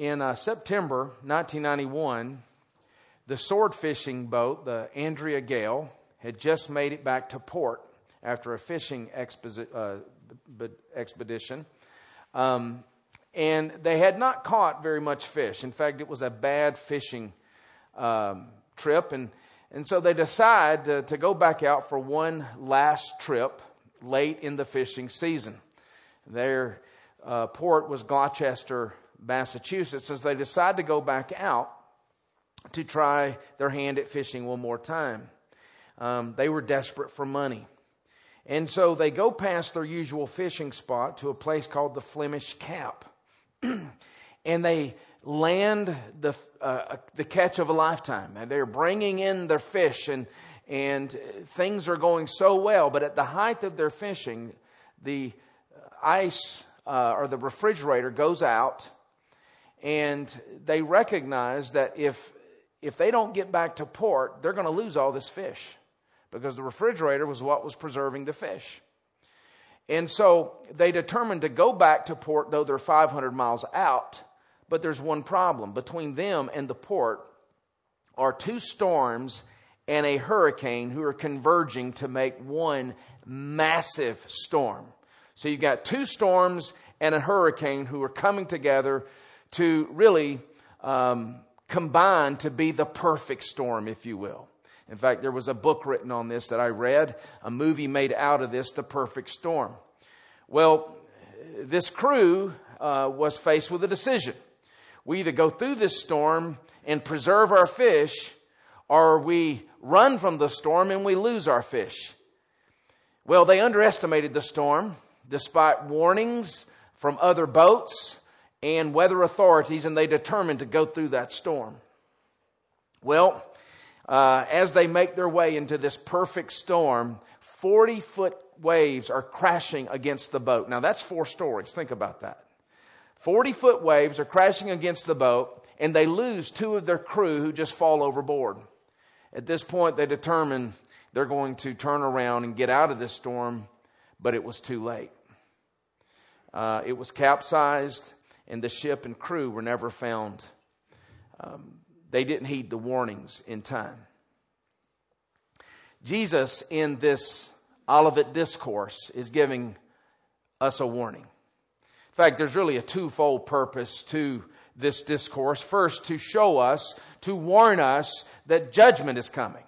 In September 1991, the sword fishing boat, the Andrea Gail, had just made it back to port after a fishing expedition. And they had not caught very much fish. In fact, it was a bad fishing trip. And so they decide to go back out for one last trip late in the fishing season. Their port was Gloucester, Massachusetts, as they decide to go back out to try their hand at fishing one more time. They were desperate for money. And so they go past their usual fishing spot to a place called the Flemish Cap. And they land the catch of a lifetime. And they're bringing in their fish, and things are going so well. But at the height of their fishing, the ice or the refrigerator goes out, and they recognize that if they don't get back to port, they're going to lose all this fish, because the refrigerator was what was preserving the fish. And so they determined to go back to port, though they're 500 miles out. But there's one problem. Between them and the port are two storms and a hurricane who are converging to make one massive storm. So you've got two storms and a hurricane who are coming together to really combine to be the perfect storm, if you will. In fact, there was a book written on this that I read, a movie made out of this, The Perfect Storm. Well, this crew was faced with a decision. We either go through this storm and preserve our fish, or we run from the storm and we lose our fish. Well, they underestimated the storm, despite warnings from other boats and weather authorities, and they determined to go through that storm. Well, as they make their way into this perfect storm, 40-foot waves are crashing against the boat. Now, that's four stories. Think about that. 40-foot waves are crashing against the boat, and they lose two of their crew who just fall overboard. At this point, they determine they're going to turn around and get out of this storm, but it was too late. It was capsized, and the ship and crew were never found. They didn't heed the warnings in time. Jesus, in this Olivet discourse, is giving us a warning. In fact, there's really a twofold purpose to this discourse. First, to show us, to warn us that judgment is coming,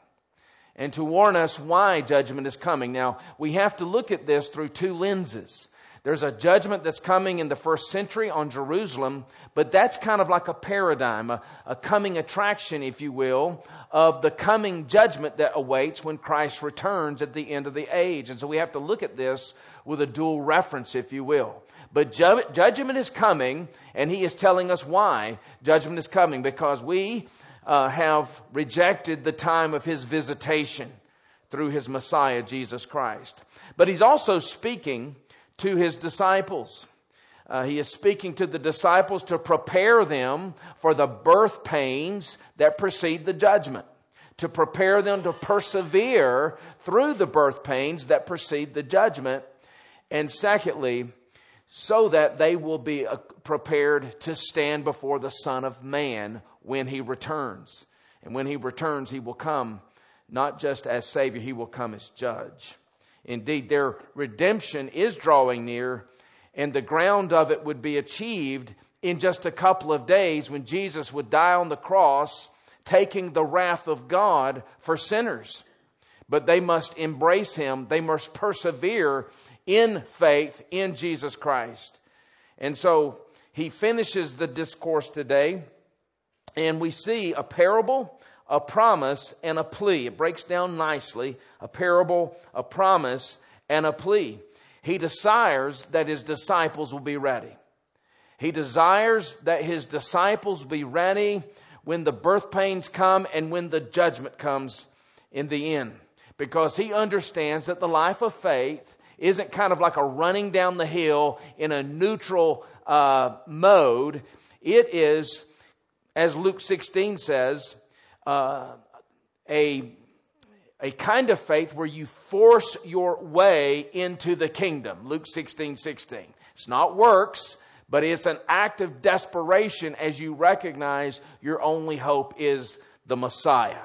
and to warn us why judgment is coming. Now, we have to look at this through two lenses. There's a judgment that's coming in the first century on Jerusalem, but that's kind of like a paradigm, a coming attraction, if you will, of the coming judgment that awaits when Christ returns at the end of the age. And so we have to look at this with a dual reference, if you will. But judgment is coming, and he is telling us why judgment is coming, because we have rejected the time of his visitation through his Messiah, Jesus Christ. But he's also speaking to his disciples. He is speaking to the disciples to prepare them for the birth pains that precede the judgment, to prepare them to persevere through the birth pains that precede the judgment, and secondly, so that they will be prepared to stand before the Son of Man when he returns. And when he returns, he will come not just as Savior, he will come as judge. Indeed, their redemption is drawing near, and the ground of it would be achieved in just a couple of days when Jesus would die on the cross, taking the wrath of God for sinners. But they must embrace him. They must persevere in faith in Jesus Christ. And so he finishes the discourse today, and we see a parable, a promise, and a plea. It breaks down nicely. A parable, a promise, and a plea. He desires that his disciples will be ready. He desires that his disciples be ready when the birth pains come and when the judgment comes in the end, because he understands that the life of faith isn't kind of like a running down the hill in a neutral mode. It is, as Luke 16 says, a kind of faith where you force your way into the kingdom. Luke 16:16. It's not works, But it's an act of desperation as you recognize your only hope is the Messiah.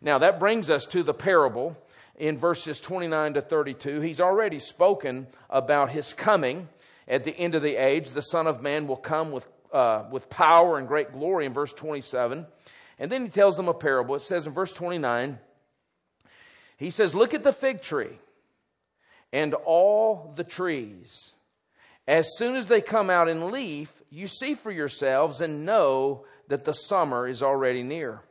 Now that brings us to the parable in verses 29 to 32. He's already spoken about his coming at the end of the age. The Son of Man will come with power and great glory in verse 27. And then he tells them a parable. It says in verse 29, he says, "Look at the fig tree and all the trees. As soon as they come out in leaf, you see for yourselves and know that the summer is already near.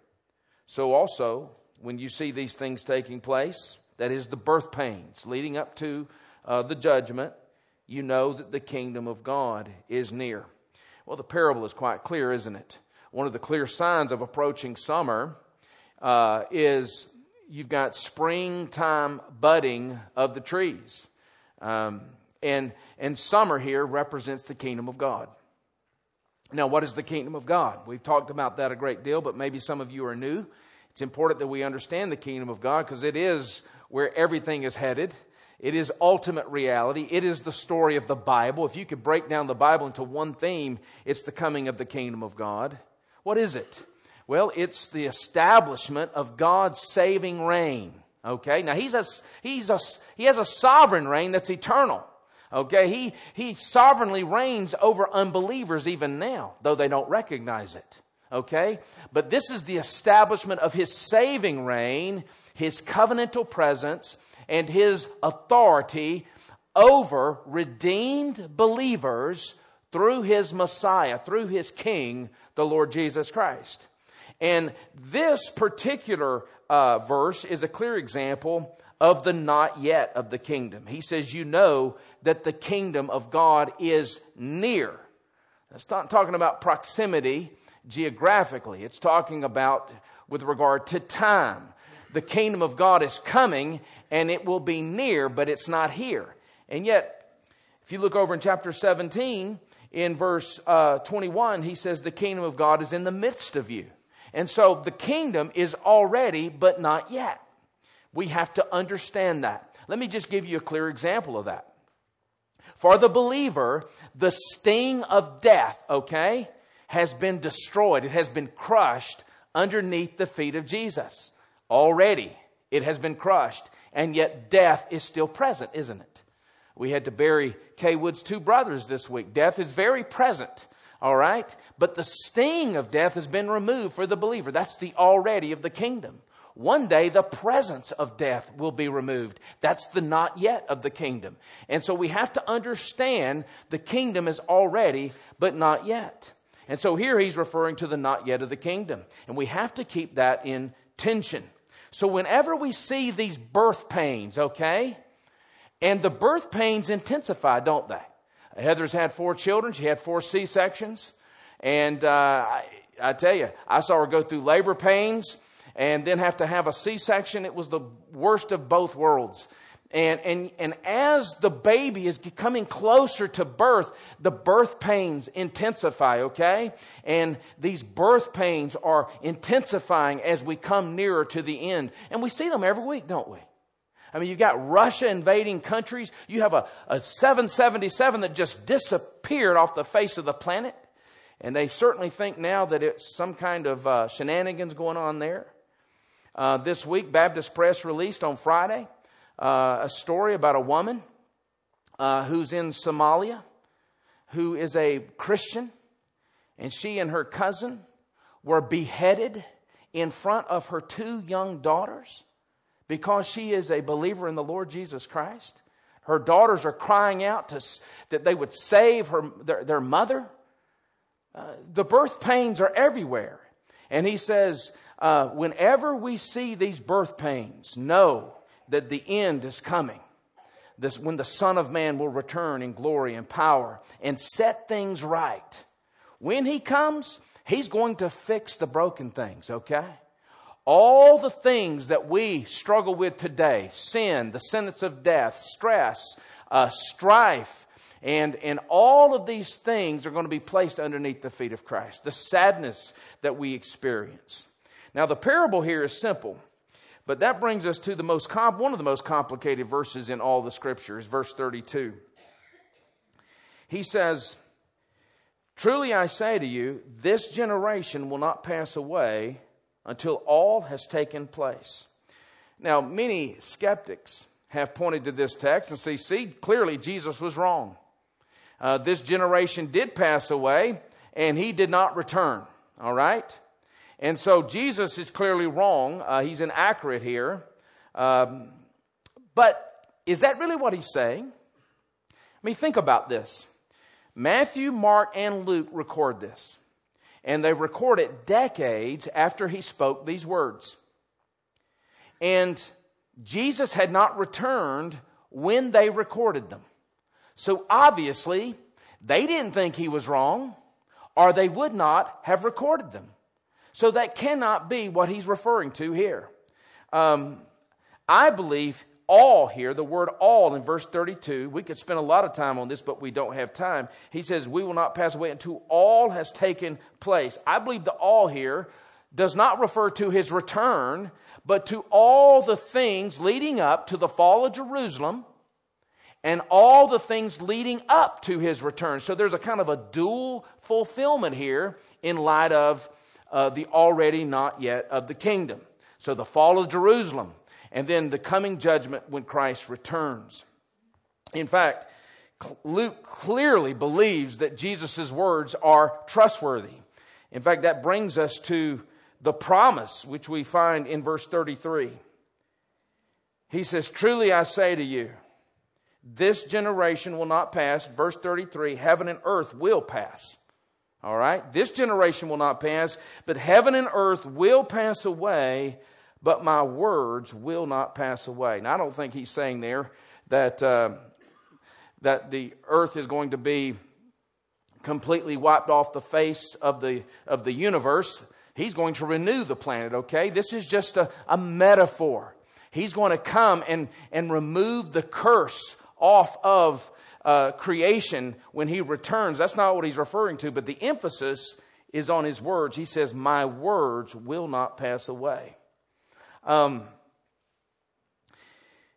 So also, when you see these things taking place, that is the birth pains leading up to the judgment, you know that the kingdom of God is near." Well, the parable is quite clear, isn't it? One of the clear signs of approaching summer is you've got springtime budding of the trees. And summer here represents the kingdom of God. Now, what is the kingdom of God? We've talked about that a great deal, but maybe some of you are new. It's important that we understand the kingdom of God because it is where everything is headed. It is ultimate reality. It is the story of the Bible. If you could break down the Bible into one theme, it's the coming of the kingdom of God. What is it? Well, it's the establishment of God's saving reign. Okay, now he has a sovereign reign that's eternal. Okay, he sovereignly reigns over unbelievers even now, though they don't recognize it. Okay, but this is the establishment of his saving reign, his covenantal presence, and his authority over redeemed believers through his Messiah, through his King, the Lord Jesus Christ. And this particular verse is a clear example of the not yet of the kingdom. He says, you know that the kingdom of God is near. That's not talking about proximity geographically. It's talking about with regard to time. The kingdom of God is coming and it will be near, but it's not here. And yet, if you look over in chapter 17, in verse 21, he says, the kingdom of God is in the midst of you. And so the kingdom is already, but not yet. We have to understand that. Let me just give you a clear example of that. For the believer, the sting of death, okay, has been destroyed. It has been crushed underneath the feet of Jesus. Already, it has been crushed. And yet death is still present, isn't it? We had to bury Kaywood's two brothers this week. Death is very present, all right? But the sting of death has been removed for the believer. That's the already of the kingdom. One day, the presence of death will be removed. That's the not yet of the kingdom. And so we have to understand the kingdom is already, but not yet. And so here he's referring to the not yet of the kingdom. And we have to keep that in tension. So whenever we see these birth pains, okay, and the birth pains intensify, don't they? Heather's had four children. She had four C-sections. And I tell you, I saw her go through labor pains and then have to have a C-section. It was the worst of both worlds. And as the baby is coming closer to birth, the birth pains intensify, okay? And these birth pains are intensifying as we come nearer to the end. And we see them every week, don't we? I mean, you've got Russia invading countries. You have a 777 that just disappeared off the face of the planet. And they certainly think now that it's some kind of shenanigans going on there. This week, Baptist Press released on Friday a story about a woman who's in Somalia, who is a Christian, and she and her cousin were beheaded in front of her two young daughters because she is a believer in the Lord Jesus Christ. Her daughters are crying out that they would save their mother. The birth pains are everywhere. And he says, whenever we see these birth pains, know that the end is coming. This, when the Son of Man will return in glory and power and set things right. When he comes, he's going to fix the broken things, okay? All the things that we struggle with today, sin, the sentence of death, stress, strife, and all of these things are going to be placed underneath the feet of Christ. The sadness that we experience. Now, the parable here is simple. But that brings us to the one of the most complicated verses in all the scriptures, verse 32. He says, Truly I say to you, this generation will not pass away until all has taken place. Now, many skeptics have pointed to this text and say, see, clearly Jesus was wrong. This generation did pass away, and he did not return. All right? And so Jesus is clearly wrong. He's inaccurate here. But is that really what he's saying? I mean, think about this. Matthew, Mark, and Luke record this. And they record it decades after he spoke these words. And Jesus had not returned when they recorded them. So obviously, they didn't think he was wrong, or they would not have recorded them. So that cannot be what he's referring to here. I believe all here, the word all in verse 32, we could spend a lot of time on this, but we don't have time. He says, we will not pass away until all has taken place. I believe the all here does not refer to his return, but to all the things leading up to the fall of Jerusalem and all the things leading up to his return. So there's a kind of a dual fulfillment here in light of the already not yet of the kingdom. So the fall of Jerusalem and then the coming judgment when Christ returns. In fact, Luke clearly believes that Jesus' words are trustworthy. In fact, that brings us to the promise, which we find in verse 33. He says, truly I say to you, this generation will not pass. Verse 33, heaven and earth will pass. All right? This generation will not pass, but heaven and earth will pass away, but my words will not pass away. Now, I don't think he's saying there that the earth is going to be completely wiped off the face of the universe. He's going to renew the planet, okay? This is just a metaphor. He's going to come and remove the curse off of creation when he returns. That's not what he's referring to, but the emphasis is on his words. He says, my words will not pass away.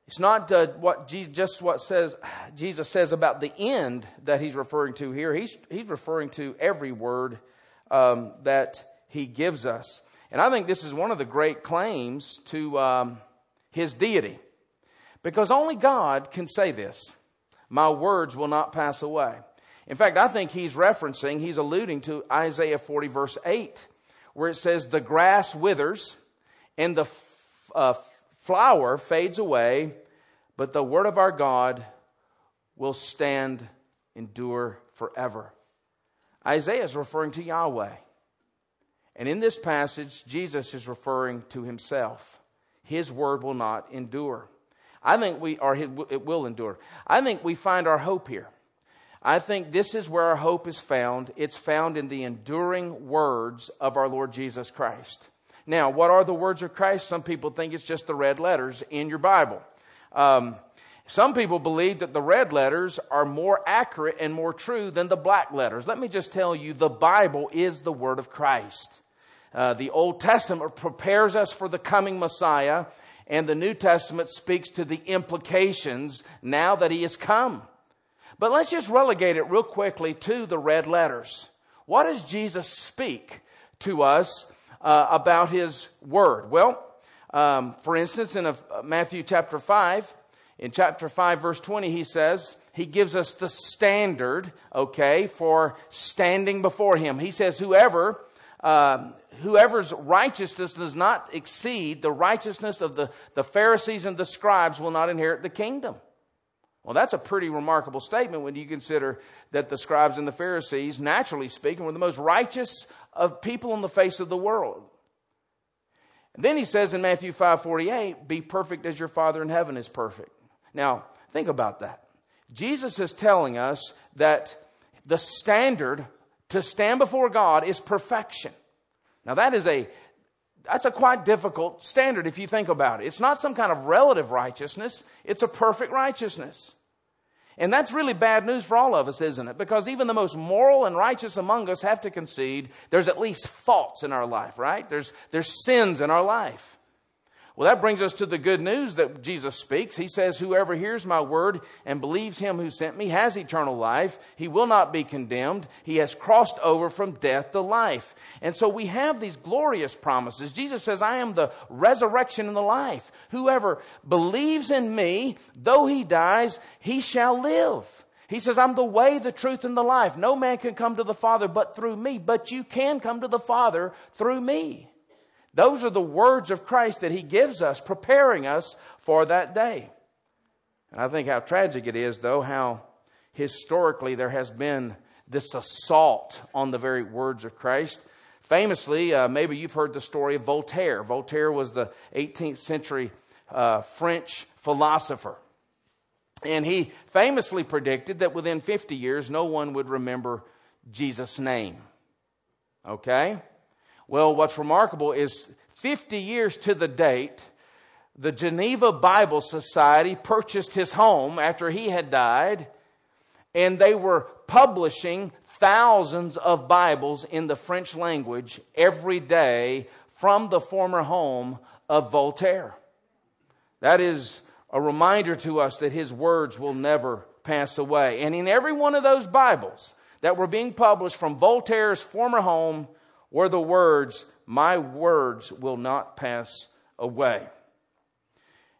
It's not Jesus says about the end that he's referring to here. He's referring to every word that he gives us. And I think this is one of the great claims to his deity. Because only God can say this. My words will not pass away. In fact, I think he's alluding to Isaiah 40 verse 8. Where it says, the grass withers and the flower fades away. But the word of our God will stand, endure forever. Isaiah is referring to Yahweh. And in this passage, Jesus is referring to himself. His word will not endure. It will endure. I think we find our hope here. I think this is where our hope is found. It's found in the enduring words of our Lord Jesus Christ. Now, what are the words of Christ? Some people think it's just the red letters in your Bible. Some people believe that the red letters are more accurate and more true than the black letters. Let me just tell you, the Bible is the word of Christ. The Old Testament prepares us for the coming Messiah, and the New Testament speaks to the implications now that he has come. But let's just relegate it real quickly to the red letters. What does Jesus speak to us about his word? Well, for instance, in Matthew chapter 5, in chapter 5, verse 20, he says, he gives us the standard, okay, for standing before him. He says, whoever's righteousness does not exceed the righteousness of the Pharisees and the scribes will not inherit the kingdom. Well, that's a pretty remarkable statement when you consider that the scribes and the Pharisees, naturally speaking, were the most righteous of people on the face of the world. And then he says in Matthew 5:48, be perfect as your Father in heaven is perfect. Now, think about that. Jesus is telling us that the standard to stand before God is perfection. Now, that's a quite difficult standard if you think about it. It's not some kind of relative righteousness. It's a perfect righteousness. And that's really bad news for all of us, isn't it? Because even the most moral and righteous among us have to concede there's at least faults in our life, right? There's sins in our life. Well, that brings us to the good news that Jesus speaks. He says, whoever hears my word and believes him who sent me has eternal life. He will not be condemned. He has crossed over from death to life. And so we have these glorious promises. Jesus says, I am the resurrection and the life. Whoever believes in me, though he dies, he shall live. He says, I'm the way, the truth, and the life. No man can come to the Father but through me. But you can come to the Father through me. Those are the words of Christ that he gives us, preparing us for that day. And I think how tragic it is, though, how historically there has been this assault on the very words of Christ. Famously, maybe you've heard the story of Voltaire. Voltaire was the 18th century French philosopher. And he famously predicted that within 50 years, no one would remember Jesus' name. Okay? Well, what's remarkable is 50 years to the date, the Geneva Bible Society purchased his home after he had died, and they were publishing thousands of Bibles in the French language every day from the former home of Voltaire. That is a reminder to us that his words will never pass away. And in every one of those Bibles that were being published from Voltaire's former home were the words, my words will not pass away.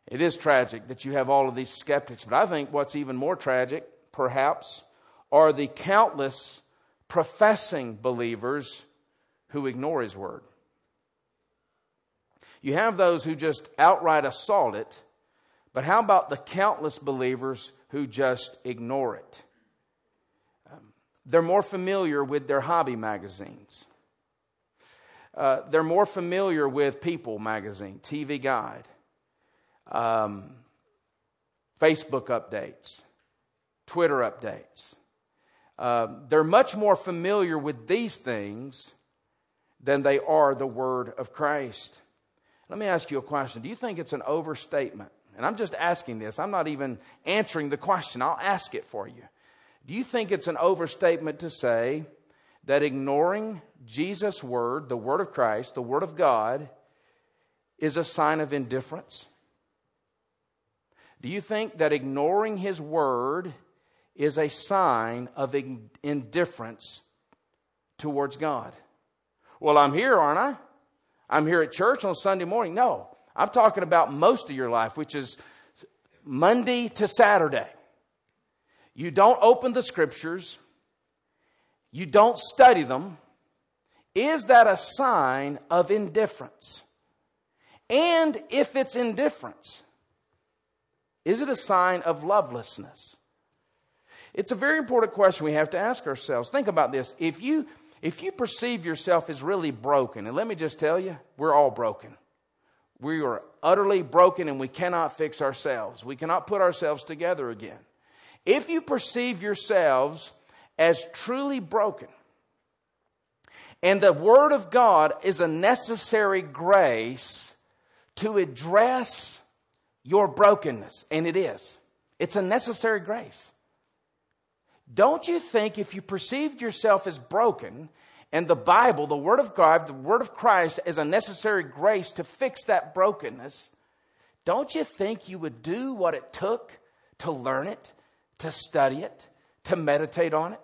It is tragic that you have all of these skeptics, but I think what's even more tragic, perhaps, are the countless professing believers who ignore his word. You have those who just outright assault it, but how about the countless believers who just ignore it? They're more familiar with their hobby magazines. They're more familiar with People magazine, TV Guide, Facebook updates, Twitter updates. They're much more familiar with these things than they are the Word of Christ. Let me ask you a question. Do you think it's an overstatement? And I'm just asking this. I'm not even answering the question. I'll ask it for you. Do you think it's an overstatement to say that ignoring Jesus' word, the word of Christ, the word of God, is a sign of indifference? Do you think that ignoring his word is a sign of indifference towards God? Well, I'm here, aren't I? I'm here at church on Sunday morning. No, I'm talking about most of your life, which is Monday to Saturday. You don't open the scriptures. You don't study them. Is that a sign of indifference? And if it's indifference, is it a sign of lovelessness? It's a very important question we have to ask ourselves. Think about this. If you perceive yourself as really broken, and let me just tell you, we're all broken. We are utterly broken and we cannot fix ourselves. We cannot put ourselves together again. If you perceive yourselves as truly broken, and the Word of God is a necessary grace to address your brokenness. And it is. It's a necessary grace. Don't you think if you perceived yourself as broken, and the Bible, the Word of God, the Word of Christ is a necessary grace to fix that brokenness, don't you think you would do what it took to learn it, to study it, to meditate on it?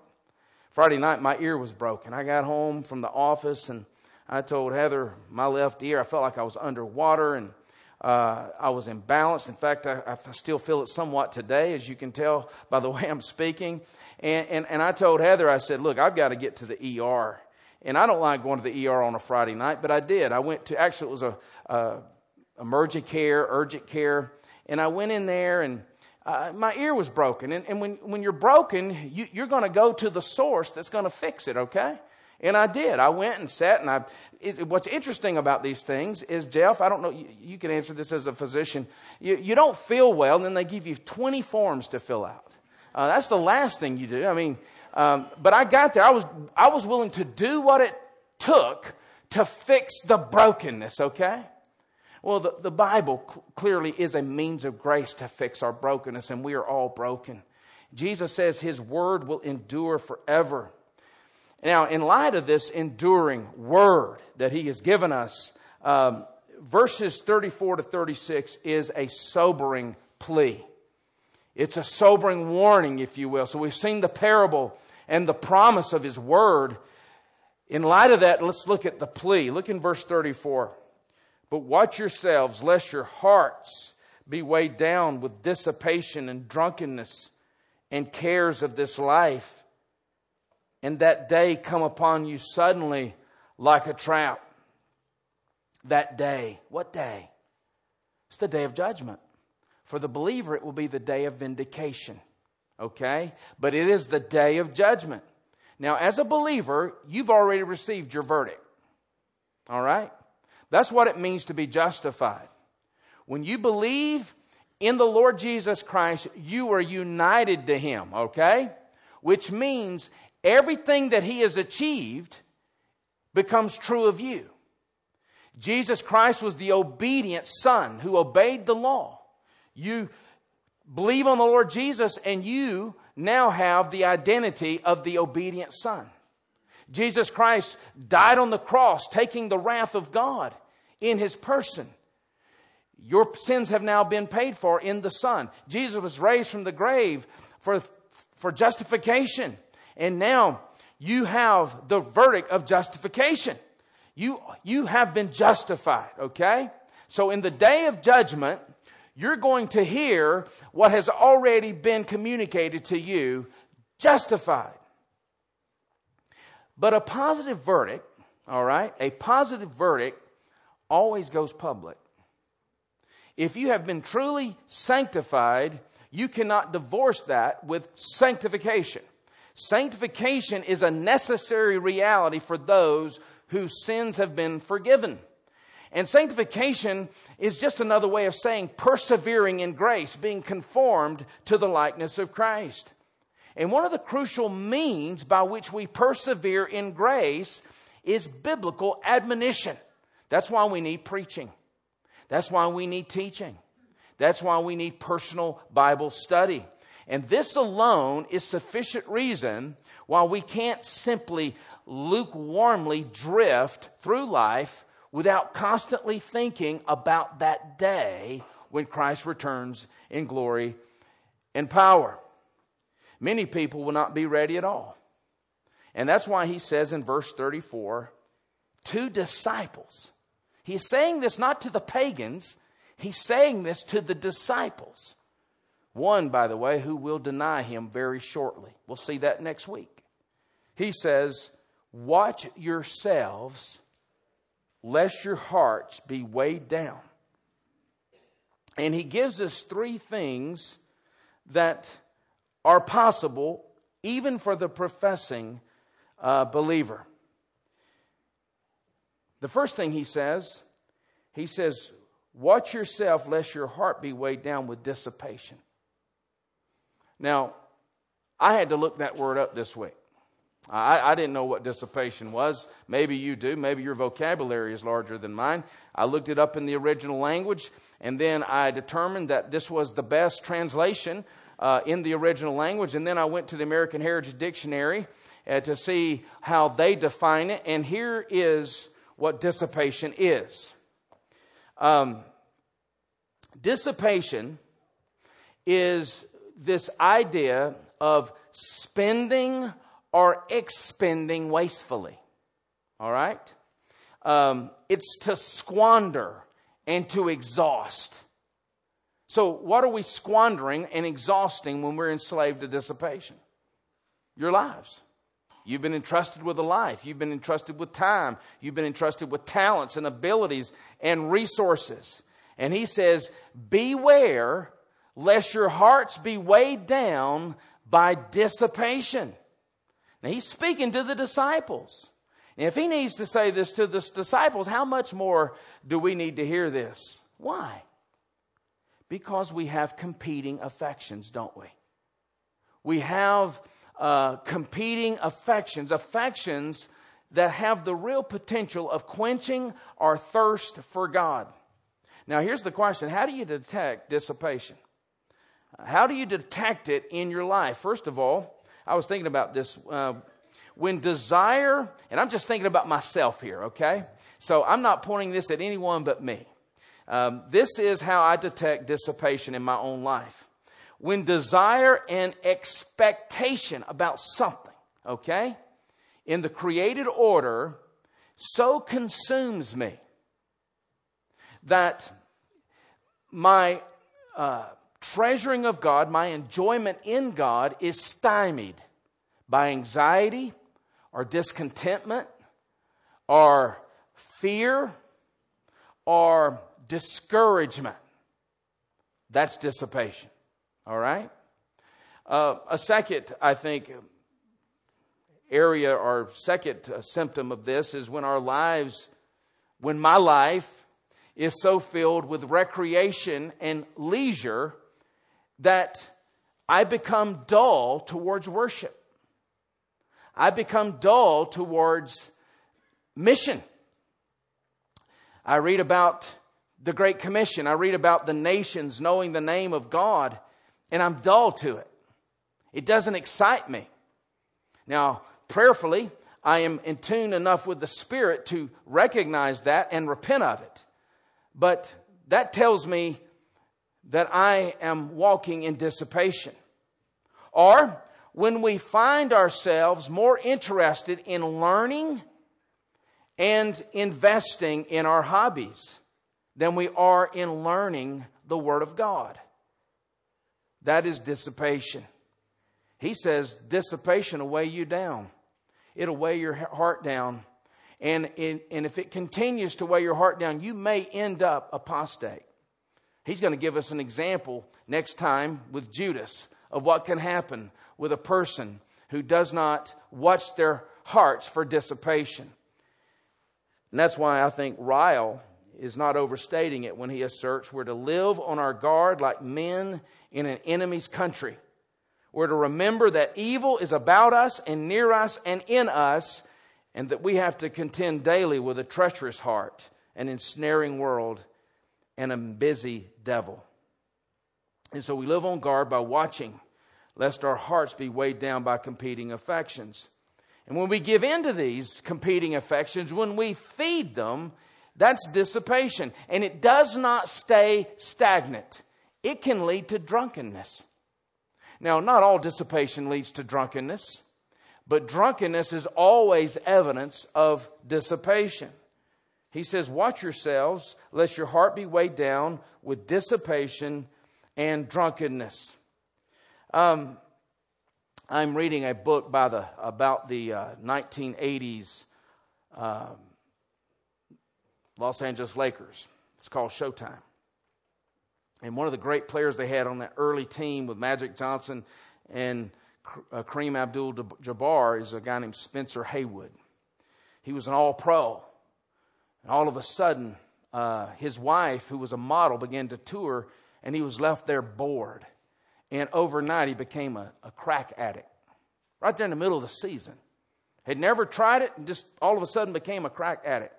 Friday night, my ear was broken. I got home from the office and I told Heather my left ear. I felt like I was underwater and I was imbalanced. In fact, I still feel it somewhat today, as you can tell by the way I'm speaking. And I told Heather, I said, look, I've got to get to the ER. And I don't like going to the ER on a Friday night, but I did. I went to, actually it was urgent care. And I went in there and my ear was broken. And when you're broken, you're going to go to the source that's going to fix it, okay? And I did. I went and sat. And what's interesting about these things is, Jeff, I don't know, you can answer this as a physician. You don't feel well, and then they give you 20 forms to fill out. That's the last thing you do. I mean, but I got there. I was willing to do what it took to fix the brokenness, okay? Well, the Bible clearly is a means of grace to fix our brokenness, and we are all broken. Jesus says his word will endure forever. Now, in light of this enduring word that he has given us, verses 34 to 36 is a sobering plea. It's a sobering warning, if you will. So we've seen the parable and the promise of His Word. In light of that, let's look at the plea. Look in verse 34. But watch yourselves, lest your hearts be weighed down with dissipation and drunkenness and cares of this life, and that day come upon you suddenly like a trap. That day. What day? It's the day of judgment. For the believer, it will be the day of vindication. Okay? But it is the day of judgment. Now, as a believer, you've already received your verdict. All right? That's what it means to be justified. When you believe in the Lord Jesus Christ, you are united to Him, okay? Which means everything that He has achieved becomes true of you. Jesus Christ was the obedient Son who obeyed the law. You believe on the Lord Jesus and you now have the identity of the obedient Son. Jesus Christ died on the cross, taking the wrath of God in His person. Your sins have now been paid for in the Son. Jesus was raised from the grave for justification. And now you have the verdict of justification. You have been justified, okay? So in the day of judgment, you're going to hear what has already been communicated to you, justified. But a positive verdict, all right, a positive verdict always goes public. If you have been truly sanctified, you cannot divorce that with sanctification. Sanctification is a necessary reality for those whose sins have been forgiven. And sanctification is just another way of saying persevering in grace, being conformed to the likeness of Christ. And one of the crucial means by which we persevere in grace is biblical admonition. That's why we need preaching. That's why we need teaching. That's why we need personal Bible study. And this alone is sufficient reason why we can't simply lukewarmly drift through life without constantly thinking about that day when Christ returns in glory and power. Many people will not be ready at all. And that's why he says in verse 34, two disciples. He's saying this not to the pagans. He's saying this to the disciples. One, by the way, who will deny him very shortly. We'll see that next week. He says, watch yourselves, lest your hearts be weighed down. And he gives us three things that are possible even for the professing believer. The first thing he says, watch yourself lest your heart be weighed down with dissipation. Now, I had to look that word up this week. I didn't know what dissipation was. Maybe you do. Maybe your vocabulary is larger than mine. I looked it up in the original language, and then I determined that this was the best translation in the original language. And then I went to the American Heritage Dictionary to see how they define it. And here is what dissipation is. Dissipation is this idea of spending or expending wastefully. All right? It's to squander and to exhaust. So what are we squandering and exhausting when we're enslaved to dissipation? Your lives. You've been entrusted with a life. You've been entrusted with time. You've been entrusted with talents and abilities and resources. And he says, beware lest your hearts be weighed down by dissipation. Now he's speaking to the disciples. And if he needs to say this to the disciples, how much more do we need to hear this? Why? Because we have competing affections, don't we? We have competing affections that have the real potential of quenching our thirst for God. Now, here's the question. How do you detect dissipation? How do you detect it in your life? First of all, I was thinking about this when desire, and I'm just thinking about myself here, okay? So I'm not pointing this at anyone but me. This is how I detect dissipation in my own life. When desire and expectation about something, okay, in the created order, so consumes me that my treasuring of God, my enjoyment in God is stymied by anxiety or discontentment or fear or discouragement. That's dissipation. All right? A second, I think, area or second symptom of this is when our lives, when my life is so filled with recreation and leisure that I become dull towards worship. I become dull towards mission. I read about the Great Commission. I read about the nations knowing the name of God, and I'm dull to it. It doesn't excite me. Now, prayerfully, I am in tune enough with the Spirit to recognize that and repent of it. But that tells me that I am walking in dissipation. Or when we find ourselves more interested in learning and investing in our hobbies than we are in learning the Word of God. That is dissipation. He says dissipation will weigh you down. It'll weigh your heart down. And if it continues to weigh your heart down, you may end up apostate. He's going to give us an example next time with Judas of what can happen with a person who does not watch their hearts for dissipation. And that's why I think Ryle is not overstating it when he asserts we're to live on our guard like men in an enemy's country. We're to remember that evil is about us and near us and in us, and that we have to contend daily with a treacherous heart, an ensnaring world, and a busy devil. And so we live on guard by watching, lest our hearts be weighed down by competing affections. And when we give in to these competing affections, when we feed them, that's dissipation. And it does not stay stagnant. It can lead to drunkenness. Now, not all dissipation leads to drunkenness, but drunkenness is always evidence of dissipation. He says, watch yourselves, lest your heart be weighed down with dissipation and drunkenness. I'm reading a book about the 1980s Los Angeles Lakers. It's called Showtime. And one of the great players they had on that early team with Magic Johnson and Kareem Abdul-Jabbar is a guy named Spencer Haywood. He was an all-pro. And all of a sudden, his wife, who was a model, began to tour, and he was left there bored. And overnight, he became a crack addict. Right there in the middle of the season. Had never tried it, and just all of a sudden became a crack addict.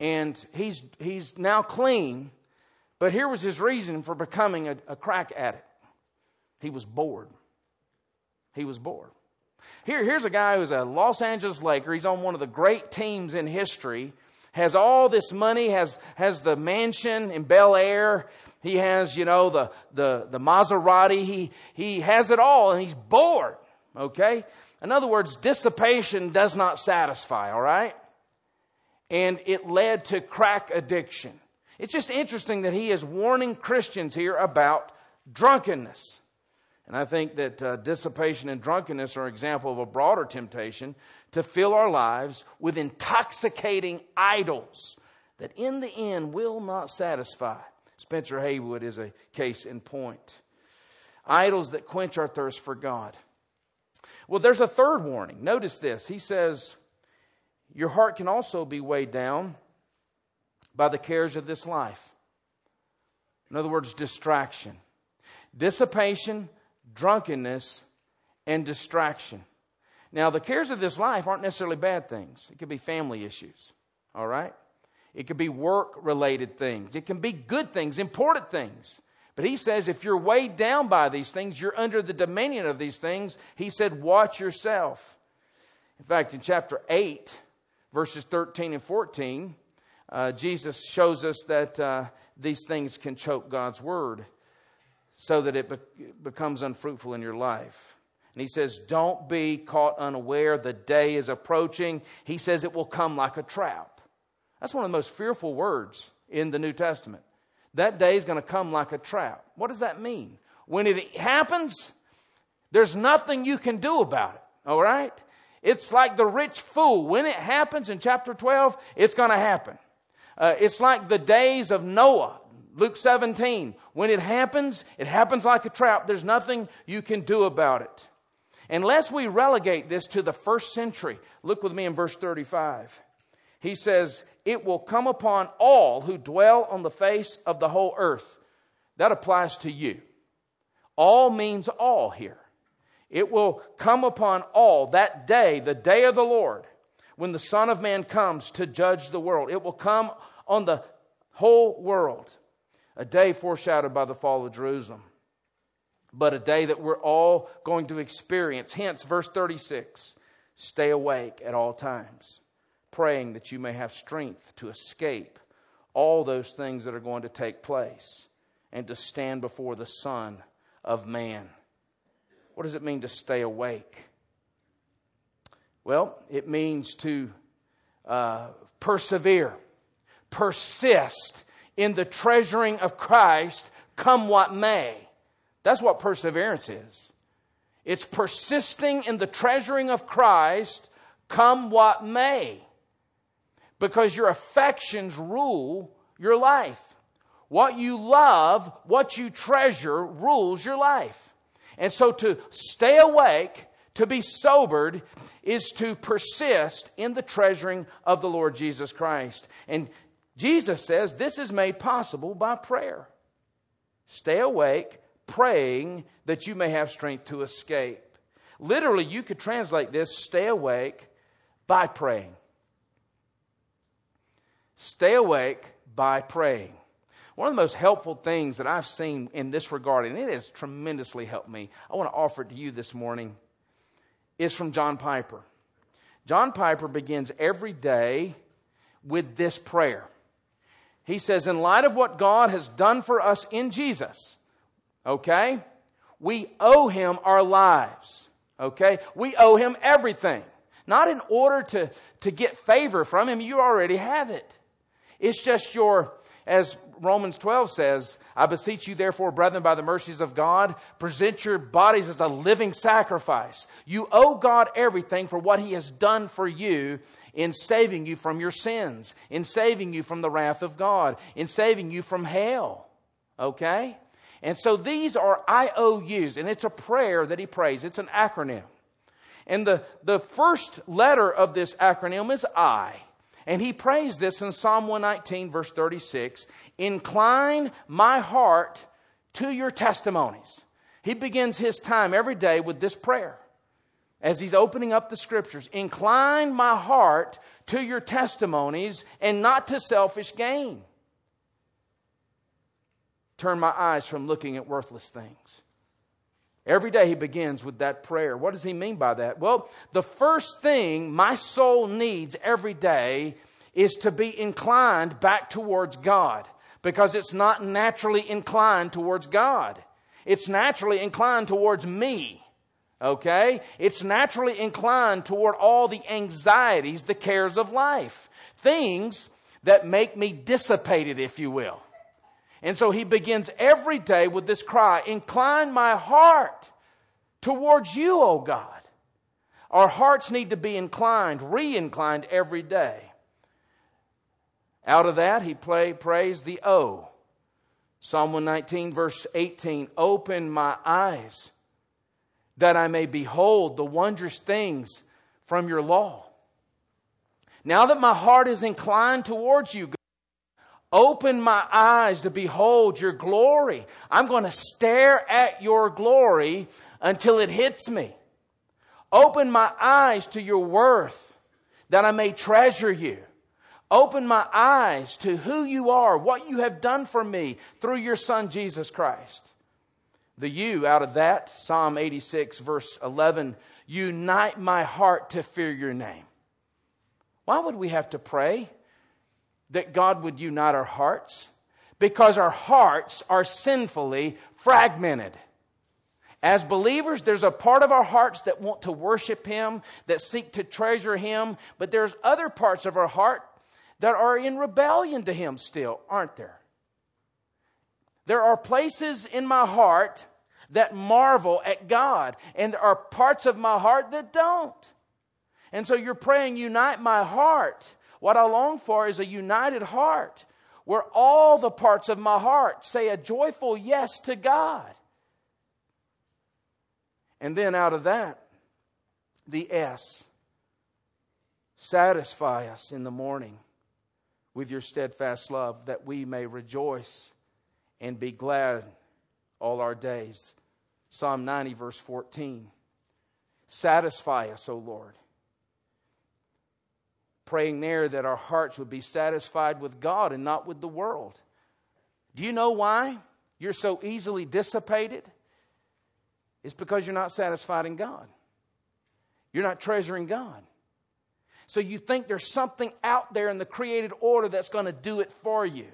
And he's now clean, but here was his reason for becoming a crack addict. He was bored. He was bored. Here's a guy who's a Los Angeles Laker. He's on one of the great teams in history. Has all this money. Has the mansion in Bel Air. He has, the Maserati. He has it all, and he's bored. Okay? In other words, dissipation does not satisfy, all right? And it led to crack addiction. It's just interesting that he is warning Christians here about drunkenness. And I think that dissipation and drunkenness are an example of a broader temptation to fill our lives with intoxicating idols that in the end will not satisfy. Spencer Haywood is a case in point. Idols that quench our thirst for God. Well, there's a third warning. Notice this. He says, your heart can also be weighed down by the cares of this life. In other words, distraction. Dissipation, drunkenness, and distraction. Now, the cares of this life aren't necessarily bad things. It could be family issues, all right? It could be work-related things. It can be good things, important things. But he says if you're weighed down by these things, you're under the dominion of these things. He said, watch yourself. In fact, in chapter 8, verses 13 and 14, Jesus shows us that these things can choke God's word so that it becomes unfruitful in your life. And he says, don't be caught unaware. The day is approaching. He says it will come like a trap. That's one of the most fearful words in the New Testament. That day is going to come like a trap. What does that mean? When it happens, there's nothing you can do about it. All right? It's like the rich fool. When it happens in chapter 12, it's going to happen. It's like the days of Noah, Luke 17. When it happens like a trap. There's nothing you can do about it. Unless we relegate this to the first century. Look with me in verse 35. He says, it will come upon all who dwell on the face of the whole earth. That applies to you. All means all here. It will come upon all that day, the day of the Lord, when the Son of Man comes to judge the world. It will come on the whole world. A day foreshadowed by the fall of Jerusalem. But a day that we're all going to experience. Hence, verse 36, stay awake at all times, praying that you may have strength to escape all those things that are going to take place and to stand before the Son of Man. What does it mean to stay awake? Well, it means to persevere, persist in the treasuring of Christ, come what may. That's what perseverance is. It's persisting in the treasuring of Christ, come what may. Because your affections rule your life. What you love, what you treasure, rules your life. And so to stay awake, to be sobered, is to persist in the treasuring of the Lord Jesus Christ. And Jesus says this is made possible by prayer. Stay awake, praying that you may have strength to escape. Literally, you could translate this, stay awake by praying. Stay awake by praying. One of the most helpful things that I've seen in this regard, and it has tremendously helped me, I want to offer it to you this morning, is from John Piper. John Piper begins every day with this prayer. He says, in light of what God has done for us in Jesus, okay, we owe Him our lives, okay? We owe Him everything. Not in order to get favor from Him. You already have it. It's just your, as Romans 12 says, I beseech you therefore, brethren, by the mercies of God, present your bodies as a living sacrifice. You owe God everything for what He has done for you in saving you from your sins, in saving you from the wrath of God, in saving you from hell. Okay? And so these are IOUs, and it's a prayer that he prays. It's an acronym. And the first letter of this acronym is I. And he prays this in Psalm 119, verse 36. Incline my heart to your testimonies. He begins his time every day with this prayer. As he's opening up the scriptures. Incline my heart to your testimonies and not to selfish gain. Turn my eyes from looking at worthless things. Every day he begins with that prayer. What does he mean by that? Well, the first thing my soul needs every day is to be inclined back towards God. Because it's not naturally inclined towards God. It's naturally inclined towards me. Okay? It's naturally inclined toward all the anxieties, the cares of life. Things that make me dissipated, if you will. And so he begins every day with this cry, incline my heart towards you, O God. Our hearts need to be inclined, re-inclined every day. Out of that, he prays the O. Psalm 119, verse 18, open my eyes that I may behold the wondrous things from your law. Now that my heart is inclined towards you, God, open my eyes to behold your glory. I'm going to stare at your glory until it hits me. Open my eyes to your worth that I may treasure you. Open my eyes to who you are, what you have done for me through your Son, Jesus Christ. The you out of that, Psalm 86, verse 11, unite my heart to fear your name. Why would we have to pray that God would unite our hearts? Because our hearts are sinfully fragmented. As believers, there's a part of our hearts that want to worship Him, that seek to treasure Him, but there's other parts of our heart that are in rebellion to Him still, aren't there? There are places in my heart that marvel at God, and there are parts of my heart that don't. And so you're praying, unite my heart. What I long for is a united heart, where all the parts of my heart say a joyful yes to God. And then out of that, the S, satisfy us in the morning with your steadfast love, that we may rejoice and be glad all our days. Psalm 90 verse 14. Satisfy us, O Lord. Praying there that our hearts would be satisfied with God and not with the world. Do you know why you're so easily dissipated? It's because you're not satisfied in God. You're not treasuring God. So you think there's something out there in the created order that's going to do it for you.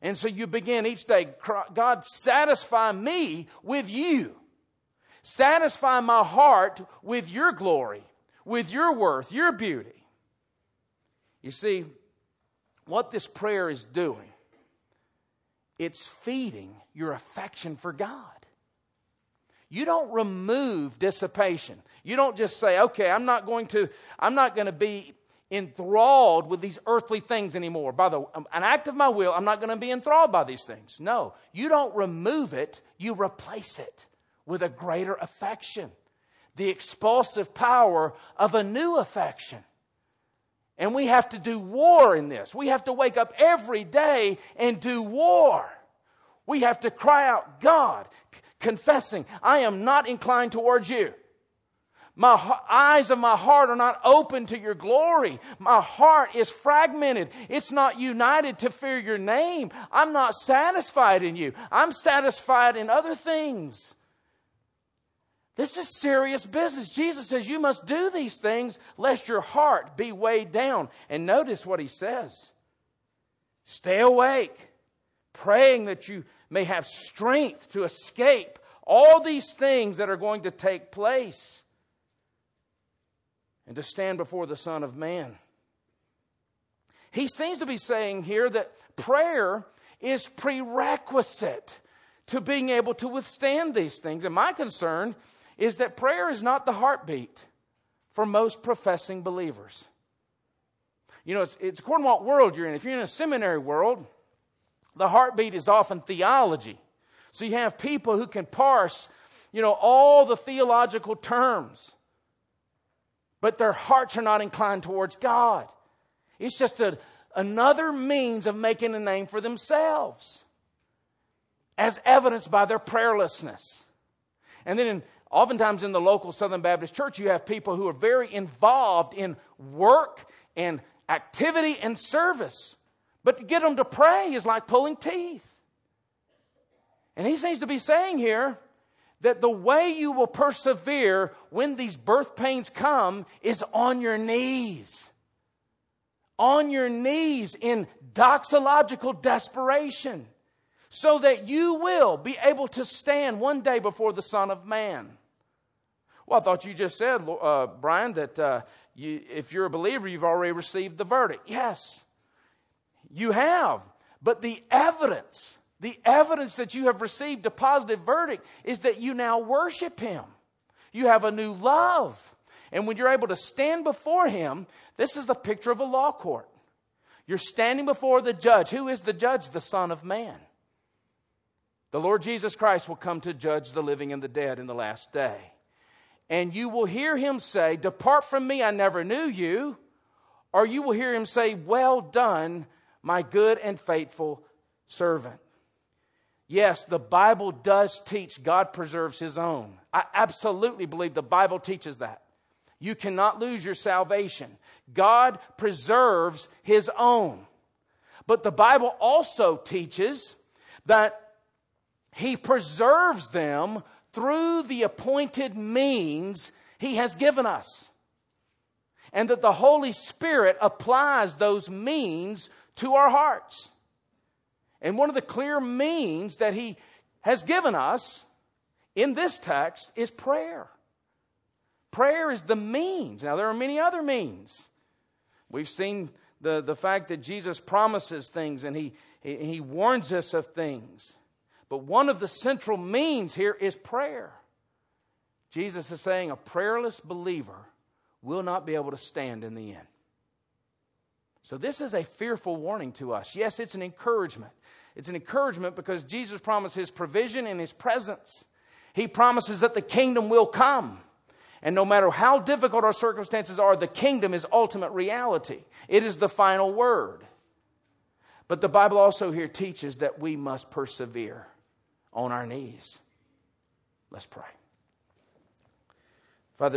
And so you begin each day, God, satisfy me with you. Satisfy my heart with your glory, with your worth, your beauty. You see, what this prayer is doing, it's feeding your affection for God. You don't remove dissipation. You don't just say, okay, I'm not going to be enthralled with these earthly things anymore. By an act of my will, I'm not going to be enthralled by these things. No, you don't remove it. You replace it with a greater affection, the expulsive power of a new affection. And we have to do war in this. We have to wake up every day and do war. We have to cry out, God, confessing, I am not inclined towards you. My eyes of my heart are not open to your glory. My heart is fragmented. It's not united to fear your name. I'm not satisfied in you. I'm satisfied in other things. This is serious business. Jesus says you must do these things lest your heart be weighed down. And notice what he says. Stay awake, praying that you may have strength to escape all these things that are going to take place and to stand before the Son of Man. He seems to be saying here that prayer is prerequisite to being able to withstand these things. And my concern is that prayer is not the heartbeat for most professing believers. You know, it's according to what world you're in. If you're in a seminary world, the heartbeat is often theology. So you have people who can parse, all the theological terms, but their hearts are not inclined towards God. It's just another means of making a name for themselves, as evidenced by their prayerlessness. And then oftentimes in the local Southern Baptist church, you have people who are very involved in work and activity and service. But to get them to pray is like pulling teeth. And he seems to be saying here that the way you will persevere when these birth pains come is on your knees. On your knees in doxological desperation, so that you will be able to stand one day before the Son of Man. Well, I thought you just said, Brian, that if you're a believer, you've already received the verdict. Yes. You have, but the evidence that you have received a positive verdict is that you now worship Him. You have a new love. And when you're able to stand before Him, this is the picture of a law court. You're standing before the judge. Who is the judge? The Son of Man. The Lord Jesus Christ will come to judge the living and the dead in the last day. And you will hear Him say, "Depart from me, I never knew you." Or you will hear Him say, "Well done, my good and faithful servant." Yes, the Bible does teach God preserves His own. I absolutely believe the Bible teaches that. You cannot lose your salvation. God preserves His own. But the Bible also teaches that He preserves them through the appointed means He has given us. And that the Holy Spirit applies those means to our hearts. And one of the clear means that He has given us in this text is prayer. Prayer is the means. Now, there are many other means. We've seen the fact that Jesus promises things and He warns us of things. But one of the central means here is prayer. Jesus is saying a prayerless believer will not be able to stand in the end. So this is a fearful warning to us. Yes, it's an encouragement. It's an encouragement because Jesus promised His provision and His presence. He promises that the kingdom will come. And no matter how difficult our circumstances are, the kingdom is ultimate reality. It is the final word. But the Bible also here teaches that we must persevere on our knees. Let's pray. Father,